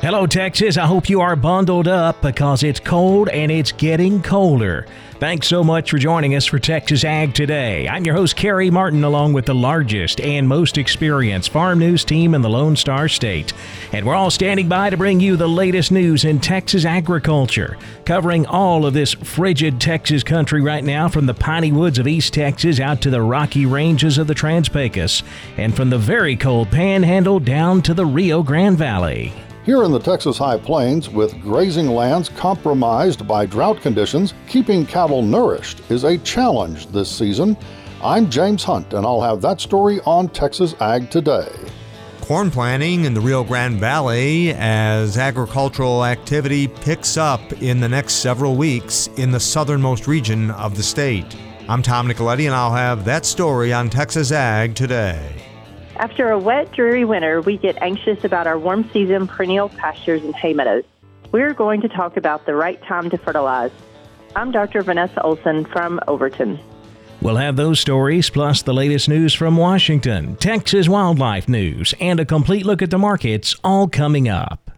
Hello, Texas. I hope you are bundled up because it's cold and it's getting colder. Thanks so much for joining us for Texas Ag Today. I'm your host, Kerry Martin, along with the largest and most experienced farm news team in the Lone Star State. And we're all standing by to bring you the latest news in Texas agriculture, covering all of this frigid Texas country right now, from the piney woods of East Texas out to the rocky ranges of the Trans-Pecos, and from the very cold Panhandle down to the Rio Grande Valley. Here in the Texas High Plains, with grazing lands compromised by drought conditions, keeping cattle nourished is a challenge this season. I'm James Hunt, and I'll have that story on Texas Ag Today. Corn planting in the Rio Grande Valley as agricultural activity picks up in the next several weeks in the southernmost region of the state. I'm Tom Nicoletti, and I'll have that story on Texas Ag Today. After a wet, dreary winter, we get anxious about our warm season perennial pastures and hay meadows. We're going to talk about the right time to fertilize. I'm Dr. Vanessa Olson from Overton. We'll have those stories plus the latest news from Washington, Texas wildlife news, and a complete look at the markets, all coming up.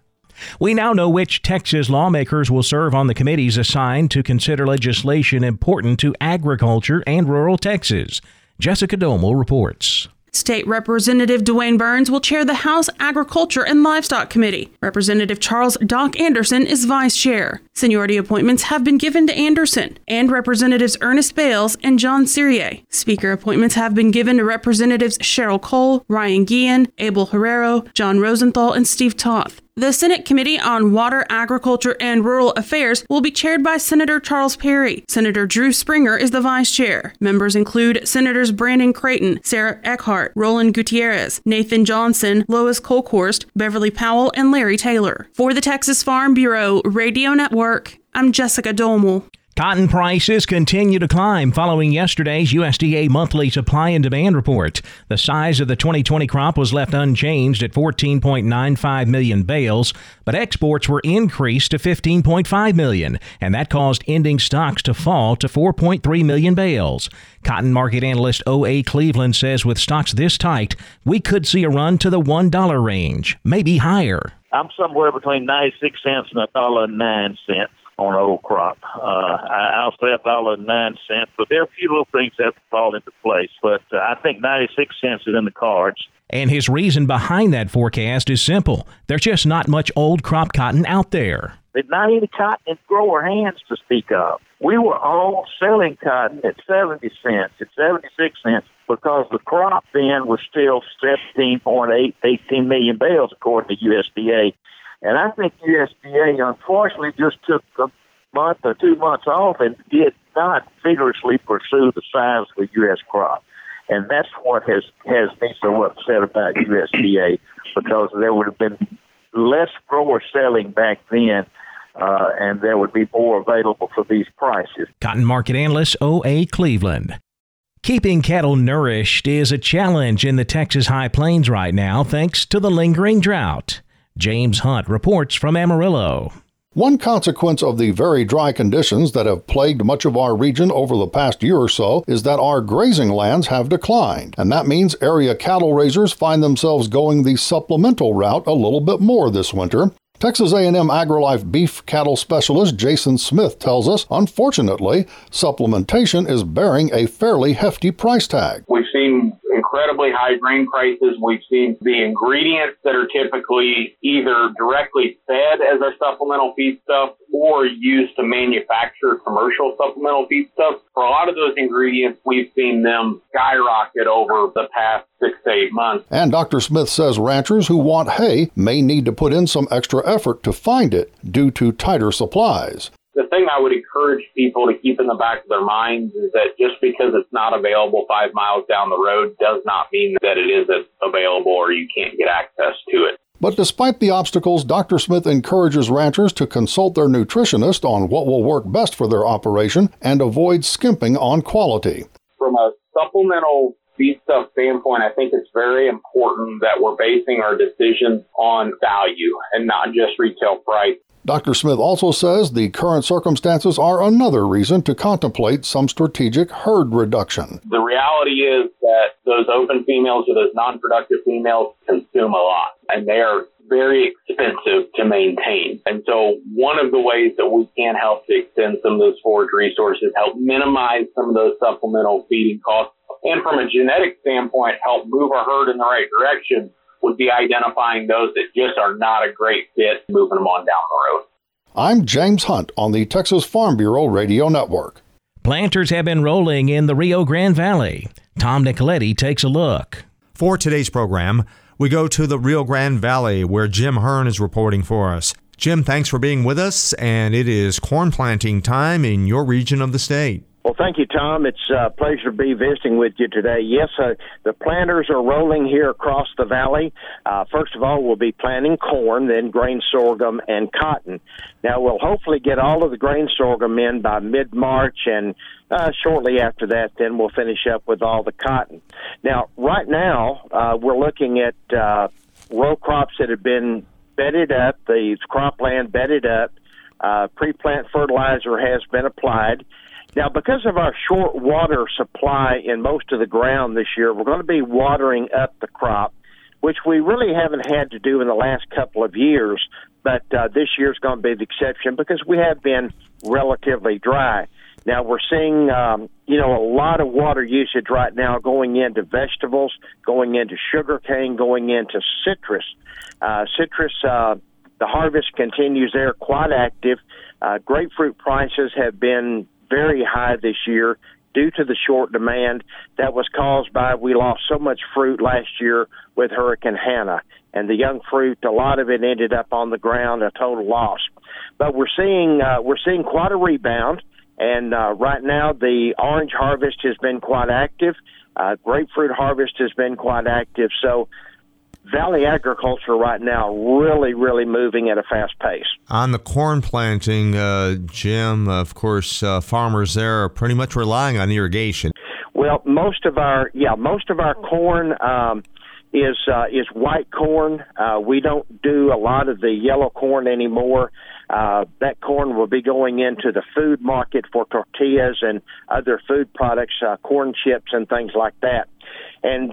We now know which Texas lawmakers will serve on the committees assigned to consider legislation important to agriculture and rural Texas. Jessica Domel reports. State Representative Dwayne Burns will chair the House Agriculture and Livestock Committee. Representative Charles Doc Anderson is vice chair. Seniority appointments have been given to Anderson and Representatives Ernest Bales and John Sirie. Speaker appointments have been given to Representatives Cheryl Cole, Ryan Guillen, Abel Herrero, John Rosenthal, and Steve Toth. The Senate Committee on Water, Agriculture, and Rural Affairs will be chaired by Senator Charles Perry. Senator Drew Springer is the vice chair. Members include Senators Brandon Creighton, Sarah Eckhart, Roland Gutierrez, Nathan Johnson, Lois Kolkhorst, Beverly Powell, and Larry Taylor. For the Texas Farm Bureau Radio Network, I'm Jessica Domel. Cotton prices continue to climb following yesterday's USDA monthly supply and demand report. The size of the 2020 crop was left unchanged at 14.95 million bales, but exports were increased to 15.5 million, and that caused ending stocks to fall to 4.3 million bales. Cotton market analyst O.A. Cleveland says with stocks this tight, we could see a run to the $1 range, maybe higher. I'm somewhere between 96 cents and $1.09. on an old crop. I'll say $1.09, but there are a few little things that have to fall into place. But I think 96 cents is in the cards. And his reason behind that forecast is simple. There's just not much old crop cotton out there. There's not any cotton in grower hands to speak of. We were all selling cotton at 70 cents, at 76 cents, because the crop then was still 17.8, 18 million bales, according to USDA. And I think USDA, unfortunately, just took a month or 2 months off and did not vigorously pursue the size of the U.S. crop. And that's what has me so upset about USDA, because there would have been less grower selling back then, and there would be more available for these prices. Cotton market analyst O.A. Cleveland. Keeping cattle nourished is a challenge in the Texas High Plains right now, thanks to the lingering drought. James Hunt reports from Amarillo. One consequence of the very dry conditions that have plagued much of our region over the past year or so is that our grazing lands have declined, and that means area cattle raisers find themselves going the supplemental route a little bit more this winter. Texas A&M AgriLife beef cattle specialist Jason Smith tells us, unfortunately, supplementation is bearing a fairly hefty price tag. We've seen incredibly high grain prices. We've seen the ingredients that are typically either directly fed as our supplemental feedstuff or used to manufacture commercial supplemental feedstuff. For a lot of those ingredients, we've seen them skyrocket over the past 6 to 8 months. And Dr. Smith says ranchers who want hay may need to put in some extra effort to find it due to tighter supplies. the thing I would encourage people to keep in the back of their minds is that just because it's not available 5 miles down the road does not mean that it isn't available or you can't get access to it. But despite the obstacles, Dr. Smith encourages ranchers to consult their nutritionist on what will work best for their operation and avoid skimping on quality. From a supplemental feedstuff standpoint, I think it's very important that we're basing our decisions on value and not just retail price. Dr. Smith also says the current circumstances are another reason to contemplate some strategic herd reduction. The reality is that those open females or those non-productive females consume a lot, and they are very expensive to maintain. And so one of the ways that we can help to extend some of those forage resources, help minimize some of those supplemental feeding costs, and from a genetic standpoint, help move a herd in the right direction, would be identifying those that just are not a great fit, moving them on down the road. I'm James Hunt on the Texas Farm Bureau Radio Network. Planters have been rolling in the Rio Grande Valley. Tom Nicoletti takes a look. For today's program, we go to the Rio Grande Valley where Jim Hearn is reporting for us. Jim, thanks for being with us, and it is corn planting time in your region of the state. Well, thank you, Tom. It's a pleasure to be visiting with you today. Yes, the planters are rolling here across the valley. First of all, we'll be planting corn, then grain sorghum and cotton. Now, we'll hopefully get all of the grain sorghum in by mid-March, and shortly after that, then we'll finish up with all the cotton. Now, right now, we're looking at row crops that have been bedded up, the cropland bedded up. Pre-plant fertilizer has been applied. Now, because of our short water supply in most of the ground this year, we're going to be watering up the crop, which we really haven't had to do in the last couple of years. But this year's going to be the exception because we have been relatively dry. Now, we're seeing, a lot of water usage right now going into vegetables, going into sugarcane, going into citrus. The harvest continues there, quite active. Grapefruit prices have been very high this year due to the short demand that was caused by we lost so much fruit last year with Hurricane Hannah. And the young fruit, a lot of it ended up on the ground, a total loss. But we're seeing quite a rebound. And right now the orange harvest has been quite active. Grapefruit harvest has been quite active. So valley agriculture right now really, really moving at a fast pace. On the corn planting, Jim, of course, farmers there are pretty much relying on irrigation. Well, most of our corn is white corn. We don't do a lot of the yellow corn anymore. That corn will be going into the food market for tortillas and other food products, corn chips and things like that. And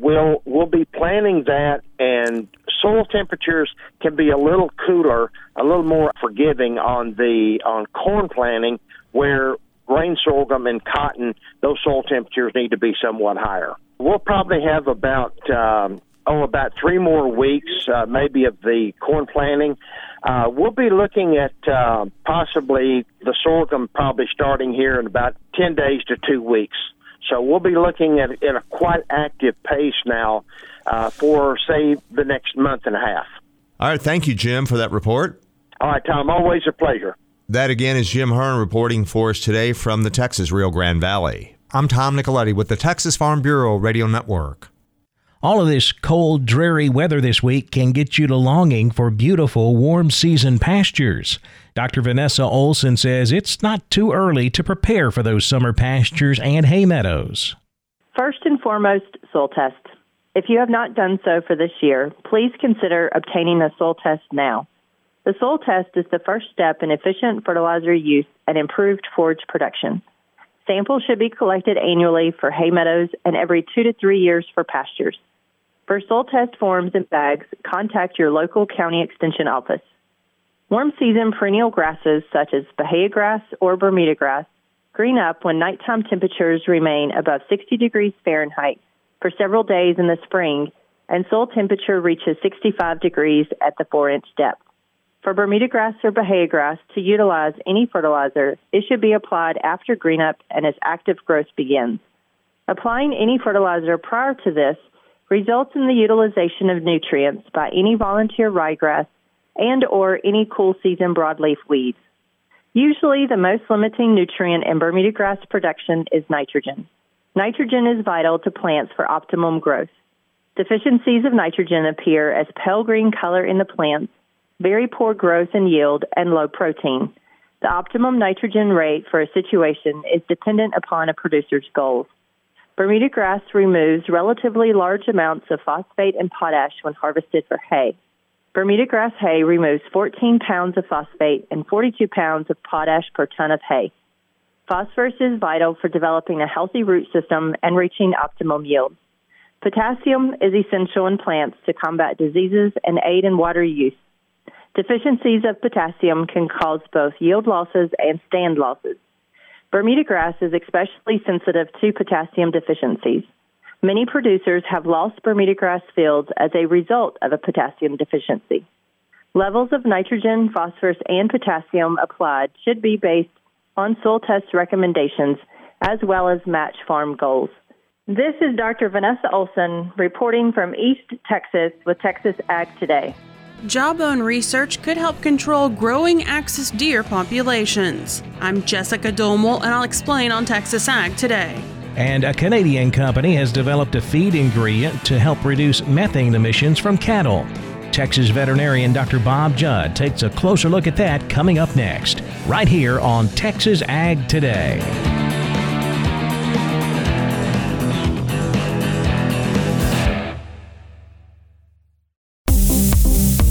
we'll be planting that, and soil temperatures can be a little cooler, a little more forgiving on corn planting, where grain sorghum and cotton, those soil temperatures need to be somewhat higher. We'll probably have about 3 more weeks, maybe of the corn planting. We'll be looking at possibly the sorghum probably starting here in about 10 days to 2 weeks. So we'll be looking at a quite active pace now for, say, the next month and a half. All right. Thank you, Jim, for that report. All right, Tom. Always a pleasure. That, again, is Jim Hearn reporting for us today from the Texas Rio Grande Valley. I'm Tom Nicoletti with the Texas Farm Bureau Radio Network. All of this cold, dreary weather this week can get you to longing for beautiful, warm season pastures. Dr. Vanessa Olson says it's not too early to prepare for those summer pastures and hay meadows. First and foremost, soil tests. If you have not done so for this year, please consider obtaining a soil test now. The soil test is the first step in efficient fertilizer use and improved forage production. Samples should be collected annually for hay meadows and every 2 to 3 years for pastures. For soil test forms and bags, contact your local county extension office. Warm season perennial grasses such as Bahia grass or Bermuda grass green up when nighttime temperatures remain above 60 degrees Fahrenheit for several days in the spring and soil temperature reaches 65 degrees at the 4-inch depth. For Bermuda grass or Bahia grass to utilize any fertilizer, it should be applied after greenup and as active growth begins. Applying any fertilizer prior to this results in the utilization of nutrients by any volunteer ryegrass and or any cool season broadleaf weeds. Usually, the most limiting nutrient in Bermuda grass production is nitrogen. Nitrogen is vital to plants for optimum growth. Deficiencies of nitrogen appear as pale green color in the plants, very poor growth and yield, and low protein. The optimum nitrogen rate for a situation is dependent upon a producer's goals. Bermuda grass removes relatively large amounts of phosphate and potash when harvested for hay. Bermuda grass hay removes 14 pounds of phosphate and 42 pounds of potash per ton of hay. Phosphorus is vital for developing a healthy root system and reaching optimum yield. Potassium is essential in plants to combat diseases and aid in water use. Deficiencies of potassium can cause both yield losses and stand losses. Bermuda grass is especially sensitive to potassium deficiencies. Many producers have lost Bermuda grass fields as a result of a potassium deficiency. Levels of nitrogen, phosphorus, and potassium applied should be based on soil test recommendations as well as match farm goals. This is Dr. Vanessa Olson reporting from East Texas with Texas Ag Today. Jawbone research could help control growing axis deer populations. I'm Jessica Domel, and I'll explain on Texas Ag Today. And a Canadian company has developed a feed ingredient to help reduce methane emissions from cattle. Texas veterinarian Dr. Bob Judd takes a closer look at that coming up next, right here on Texas Ag Today.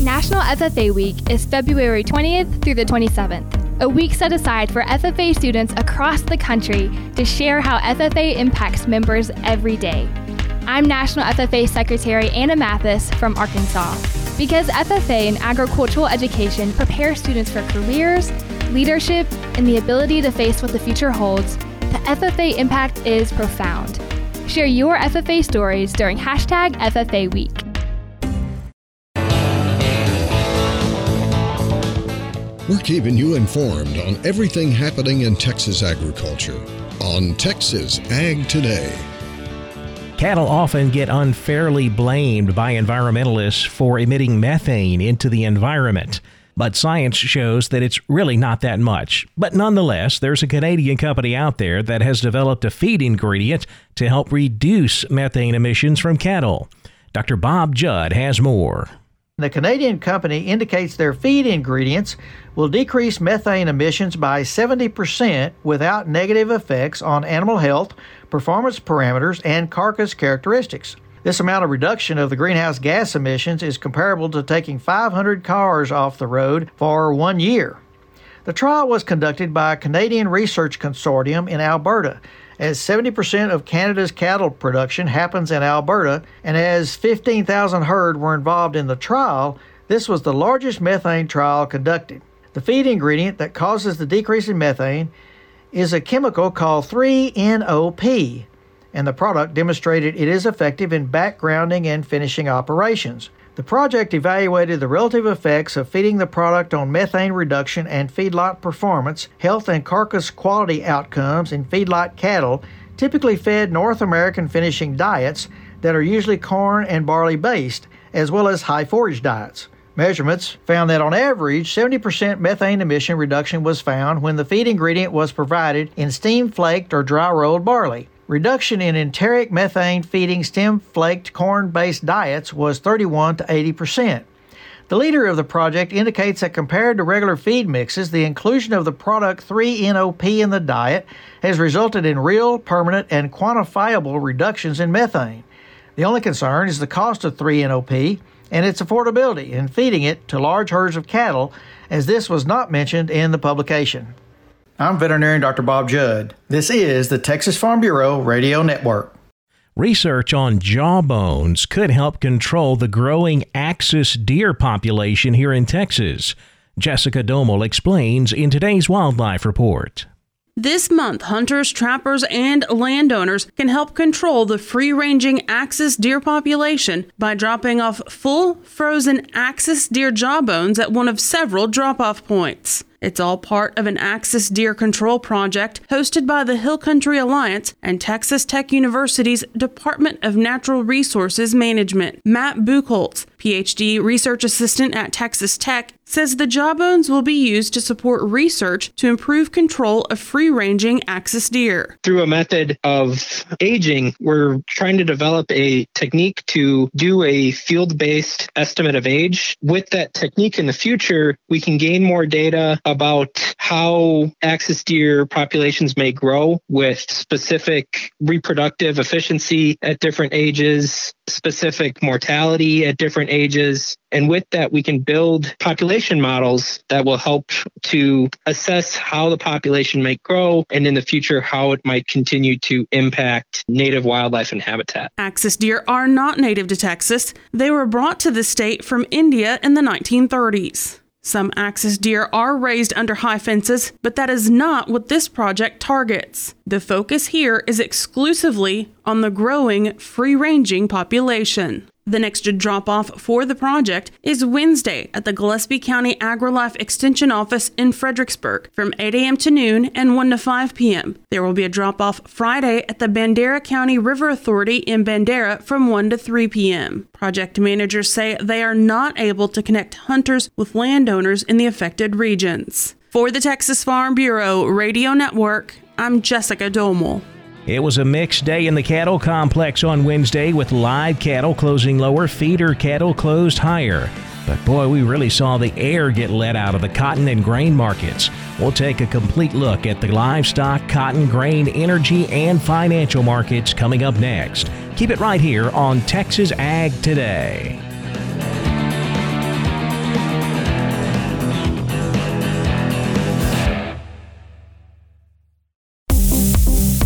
National FFA Week is February 20th through the 27th. A week set aside for FFA students across the country to share how FFA impacts members every day. I'm National FFA Secretary Anna Mathis from Arkansas. Because FFA in agricultural education prepares students for careers, leadership, and the ability to face what the future holds, the FFA impact is profound. Share your FFA stories during #FFA Week. We're keeping you informed on everything happening in Texas agriculture on Texas Ag Today. Cattle often get unfairly blamed by environmentalists for emitting methane into the environment, but science shows that it's really not that much. But nonetheless, there's a Canadian company out there that has developed a feed ingredient to help reduce methane emissions from cattle. Dr. Bob Judd has more. The Canadian company indicates their feed ingredients will decrease methane emissions by 70% without negative effects on animal health, performance parameters, and carcass characteristics. This amount of reduction of the greenhouse gas emissions is comparable to taking 500 cars off the road for 1 year. The trial was conducted by a Canadian research consortium in Alberta, as 70% of Canada's cattle production happens in Alberta, and as 15,000 herd were involved in the trial, this was the largest methane trial conducted. The feed ingredient that causes the decrease in methane is a chemical called 3-NOP, and the product demonstrated it is effective in backgrounding and finishing operations. The project evaluated the relative effects of feeding the product on methane reduction and feedlot performance, health and carcass quality outcomes in feedlot cattle typically fed North American finishing diets that are usually corn and barley based, as well as high forage diets. Measurements found that on average, 70% methane emission reduction was found when the feed ingredient was provided in steam-flaked or dry-rolled barley. Reduction in enteric methane feeding stem-flaked corn-based diets was 31% to 80%. The leader of the project indicates that compared to regular feed mixes, the inclusion of the product 3-NOP in the diet has resulted in real, permanent, and quantifiable reductions in methane. The only concern is the cost of 3-NOP and its affordability in feeding it to large herds of cattle, as this was not mentioned in the publication. I'm veterinarian Dr. Bob Judd. This is the Texas Farm Bureau Radio Network. Research on jawbones could help control the growing axis deer population here in Texas. Jessica Domel explains in today's Wildlife Report. This month, hunters, trappers, and landowners can help control the free-ranging axis deer population by dropping off full, frozen axis deer jawbones at one of several drop-off points. It's all part of an axis deer control project hosted by the Hill Country Alliance and Texas Tech University's Department of Natural Resources Management. Matt Buchholz, Ph.D. research assistant at Texas Tech, says the jawbones will be used to support research to improve control of free-ranging axis deer. Through a method of aging, we're trying to develop a technique to do a field-based estimate of age. With that technique in the future, we can gain more data about how axis deer populations may grow with specific reproductive efficiency at different ages, specific mortality at different ages. And with that, we can build population models that will help to assess how the population might grow and in the future, how it might continue to impact native wildlife and habitat. Axis deer are not native to Texas. They were brought to the state from India in the 1930s. Some axis deer are raised under high fences, but that is not what this project targets. The focus here is exclusively on the growing free-ranging population. The next drop-off for the project is Wednesday at the Gillespie County AgriLife Extension Office in Fredericksburg from 8 a.m. to noon and 1 to 5 p.m. There will be a drop-off Friday at the Bandera County River Authority in Bandera from 1 to 3 p.m. Project managers say they are not able to connect hunters with landowners in the affected regions. For the Texas Farm Bureau Radio Network, I'm Jessica Domel. It was a mixed day in the cattle complex on Wednesday, with live cattle closing lower, feeder cattle closed higher. But boy, we really saw the air get let out of the cotton and grain markets. We'll take a complete look at the livestock, cotton, grain, energy, and financial markets coming up next. Keep it right here on Texas Ag Today.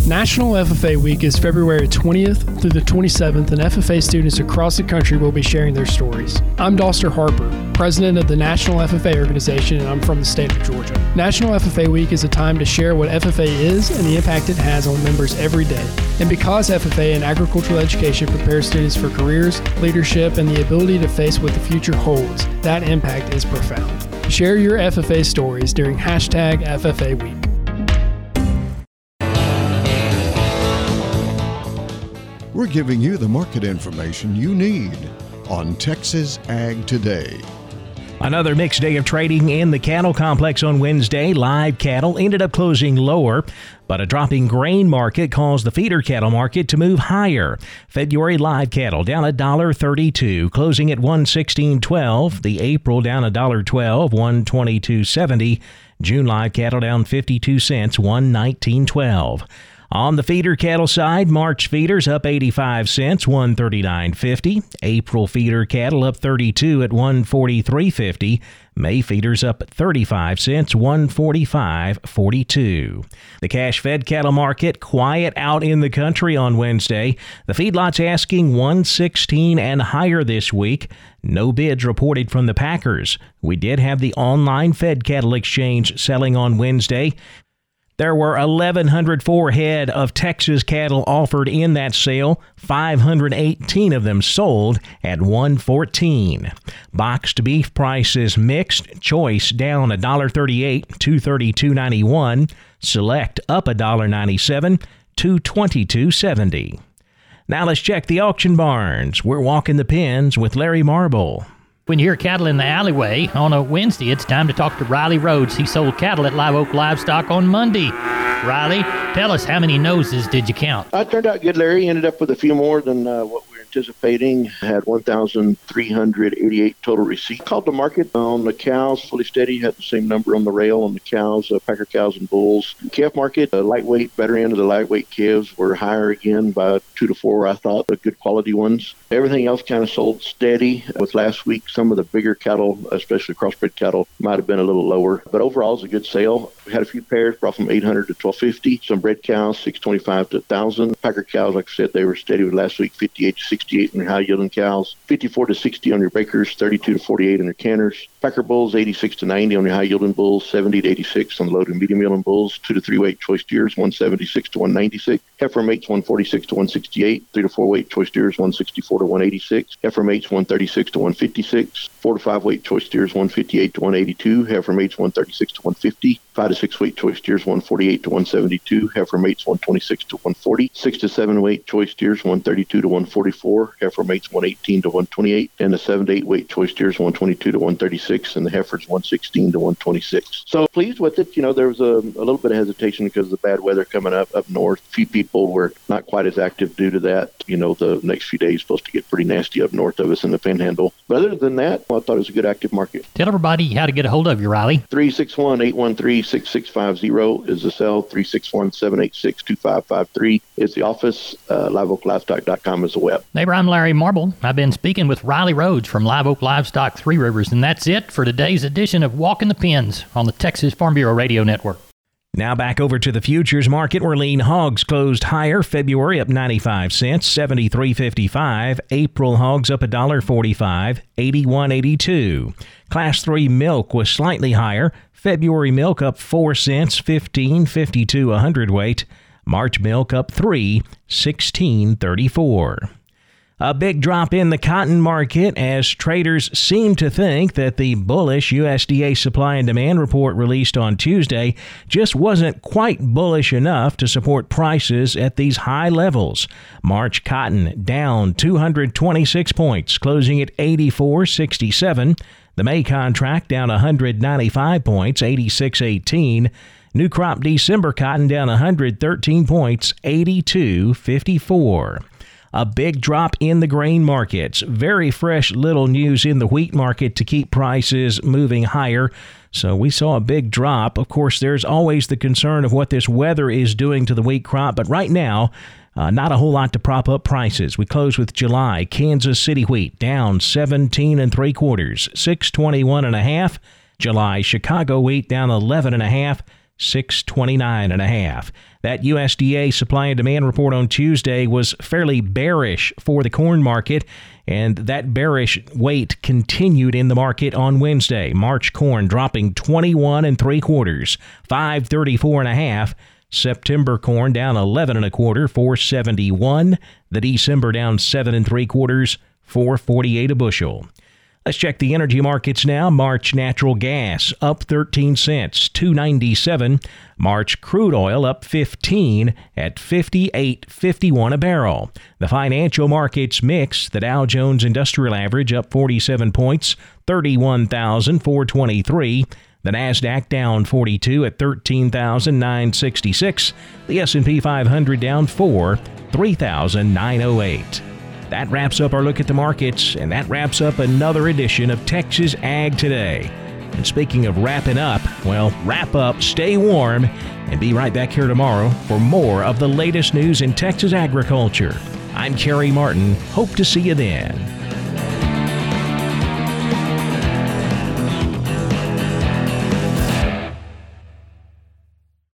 National FFA Week is February 20th through the 27th, and FFA students across the country will be sharing their stories. I'm Doster Harper, president of the National FFA Organization, and I'm from the state of Georgia. National FFA Week is a time to share what FFA is and the impact it has on members every day. And because FFA and agricultural education prepares students for careers, leadership, and the ability to face what the future holds, that impact is profound. Share your FFA stories during #FFA Week. We're giving you the market information you need on Texas Ag Today. Another mixed day of trading in the cattle complex on Wednesday. Live cattle ended up closing lower, but a dropping grain market caused the feeder cattle market to move higher. February live cattle down $1.32, closing at $116.12. The April down $1.12, $122.70. June live cattle down 52 cents, $119.12. On the feeder cattle side, March feeders up 85 cents, $139.50. April feeder cattle up 32 at $143.50. May feeders up 35 cents, $145.42. The cash-fed cattle market quiet out in the country on Wednesday. The feedlots asking $116 and higher this week. No bids reported from the packers. We did have the online fed cattle exchange selling on Wednesday. There were 1,104 head of Texas cattle offered in that sale, 518 of them sold at $114. Boxed beef prices mixed, choice down $1.38, $232.91, select up $1.97, $222.70. Now let's check the auction barns. We're walking the pens with Larry Marble. When you hear cattle in the alleyway on a Wednesday, it's time to talk to Riley Rhodes. He sold cattle at Live Oak Livestock on Monday. Riley, tell us, how many noses did you count? I turned out good, Larry. Ended up with a few more than what we were anticipating. Had 1,388 total receipts. Called the market on the cows, fully steady. Had the same number on the rail on the cows, packer cows and bulls. Calf market, the lightweight, better end of the lightweight calves were higher again by 2 to 4, I thought, the good quality ones. Everything else kind of sold steady with last week. Some of the bigger cattle, especially crossbred cattle, might have been a little lower. But overall, it's a good sale. We had a few pairs, brought from 800 to 1,250. Some bred cows, 625 to 1,000. Packer cows, like I said, they were steady with last week, 58 to 68 in your high-yielding cows, 54 to 60 on your bakers, 32 to 48 on your canners. Packer bulls, 86 to 90 on your high-yielding bulls, 70 to 86 on the low to medium-yielding bulls, 2 to 3-weight choice steers, 176 to 196. Heifer mates, 146 to 168. 3 to 4-weight choice steers, 164 to 186. Heifer mates, 136 to 156. 4 to 5-weight choice steers, 158 to 182. Heifer mates, 136 to 150. 5 to 6 weight choice steers 148 to 172, heifer mates 126 to 140, 6 to 7 weight choice steers 132 to 144, heifer mates 118 to 128, and the 7 to 8 weight choice steers 122 to 136, and the heifers 116 to 126. So pleased with it. You know, there was a little bit of hesitation because of the bad weather coming up north. A few people were not quite as active due to that. You know, the next few days supposed to get pretty nasty up north of us in the Panhandle. But other than that, well, I thought it was a good active market. Tell everybody how to get a hold of you, Riley. 361-813-6650 is the cell. 361-786-2553 is the office. LiveOakLivestock.com is the web. Neighbor, I'm Larry Marble. I've been speaking with Riley Rhodes from Live Oak Livestock Three Rivers, and that's it for today's edition of Walking the Pens on the Texas Farm Bureau Radio Network. Now back over to the futures market, where lean hogs closed higher. February up 95 cents, 73.55. April hogs up $1.45, 81.82. Class 3 milk was slightly higher. February milk up 4 cents, 15.52 a hundredweight. March milk up 3, 16.34. A big drop in the cotton market as traders seem to think that the bullish USDA supply and demand report released on Tuesday just wasn't quite bullish enough to support prices at these high levels. March cotton down 226 points, closing at 84.67. The May contract down 195 points, 86.18. New crop December cotton down 113 points, 82.54. A big drop in the grain markets. Very fresh little news in the wheat market to keep prices moving higher. So we saw a big drop. Of course, there's always the concern of what this weather is doing to the wheat crop. But right now, not a whole lot to prop up prices. We close with July Kansas City wheat down 17 3/4, 621.5. July Chicago wheat down 11.5. 629.5. That USDA supply and demand report on Tuesday was fairly bearish for the corn market, and that bearish weight continued in the market on Wednesday. March corn dropping 21 3/4, 534.5. September corn down 11 1/4, 471. The December down 7 3/4, 448 a bushel. Let's check the energy markets now. March natural gas up 13 cents, 297. March crude oil up 15 at 58.51 a barrel. The financial markets mix. The Dow Jones Industrial Average up 47 points, 31,423. The Nasdaq down 42 at 13,966. The S&P 500 down 4, 3,908. That wraps up our look at the markets, and that wraps up another edition of Texas Ag Today. And speaking of wrapping up, well, wrap up, stay warm, and be right back here tomorrow for more of the latest news in Texas agriculture. I'm Kerry Martin. Hope to see you then.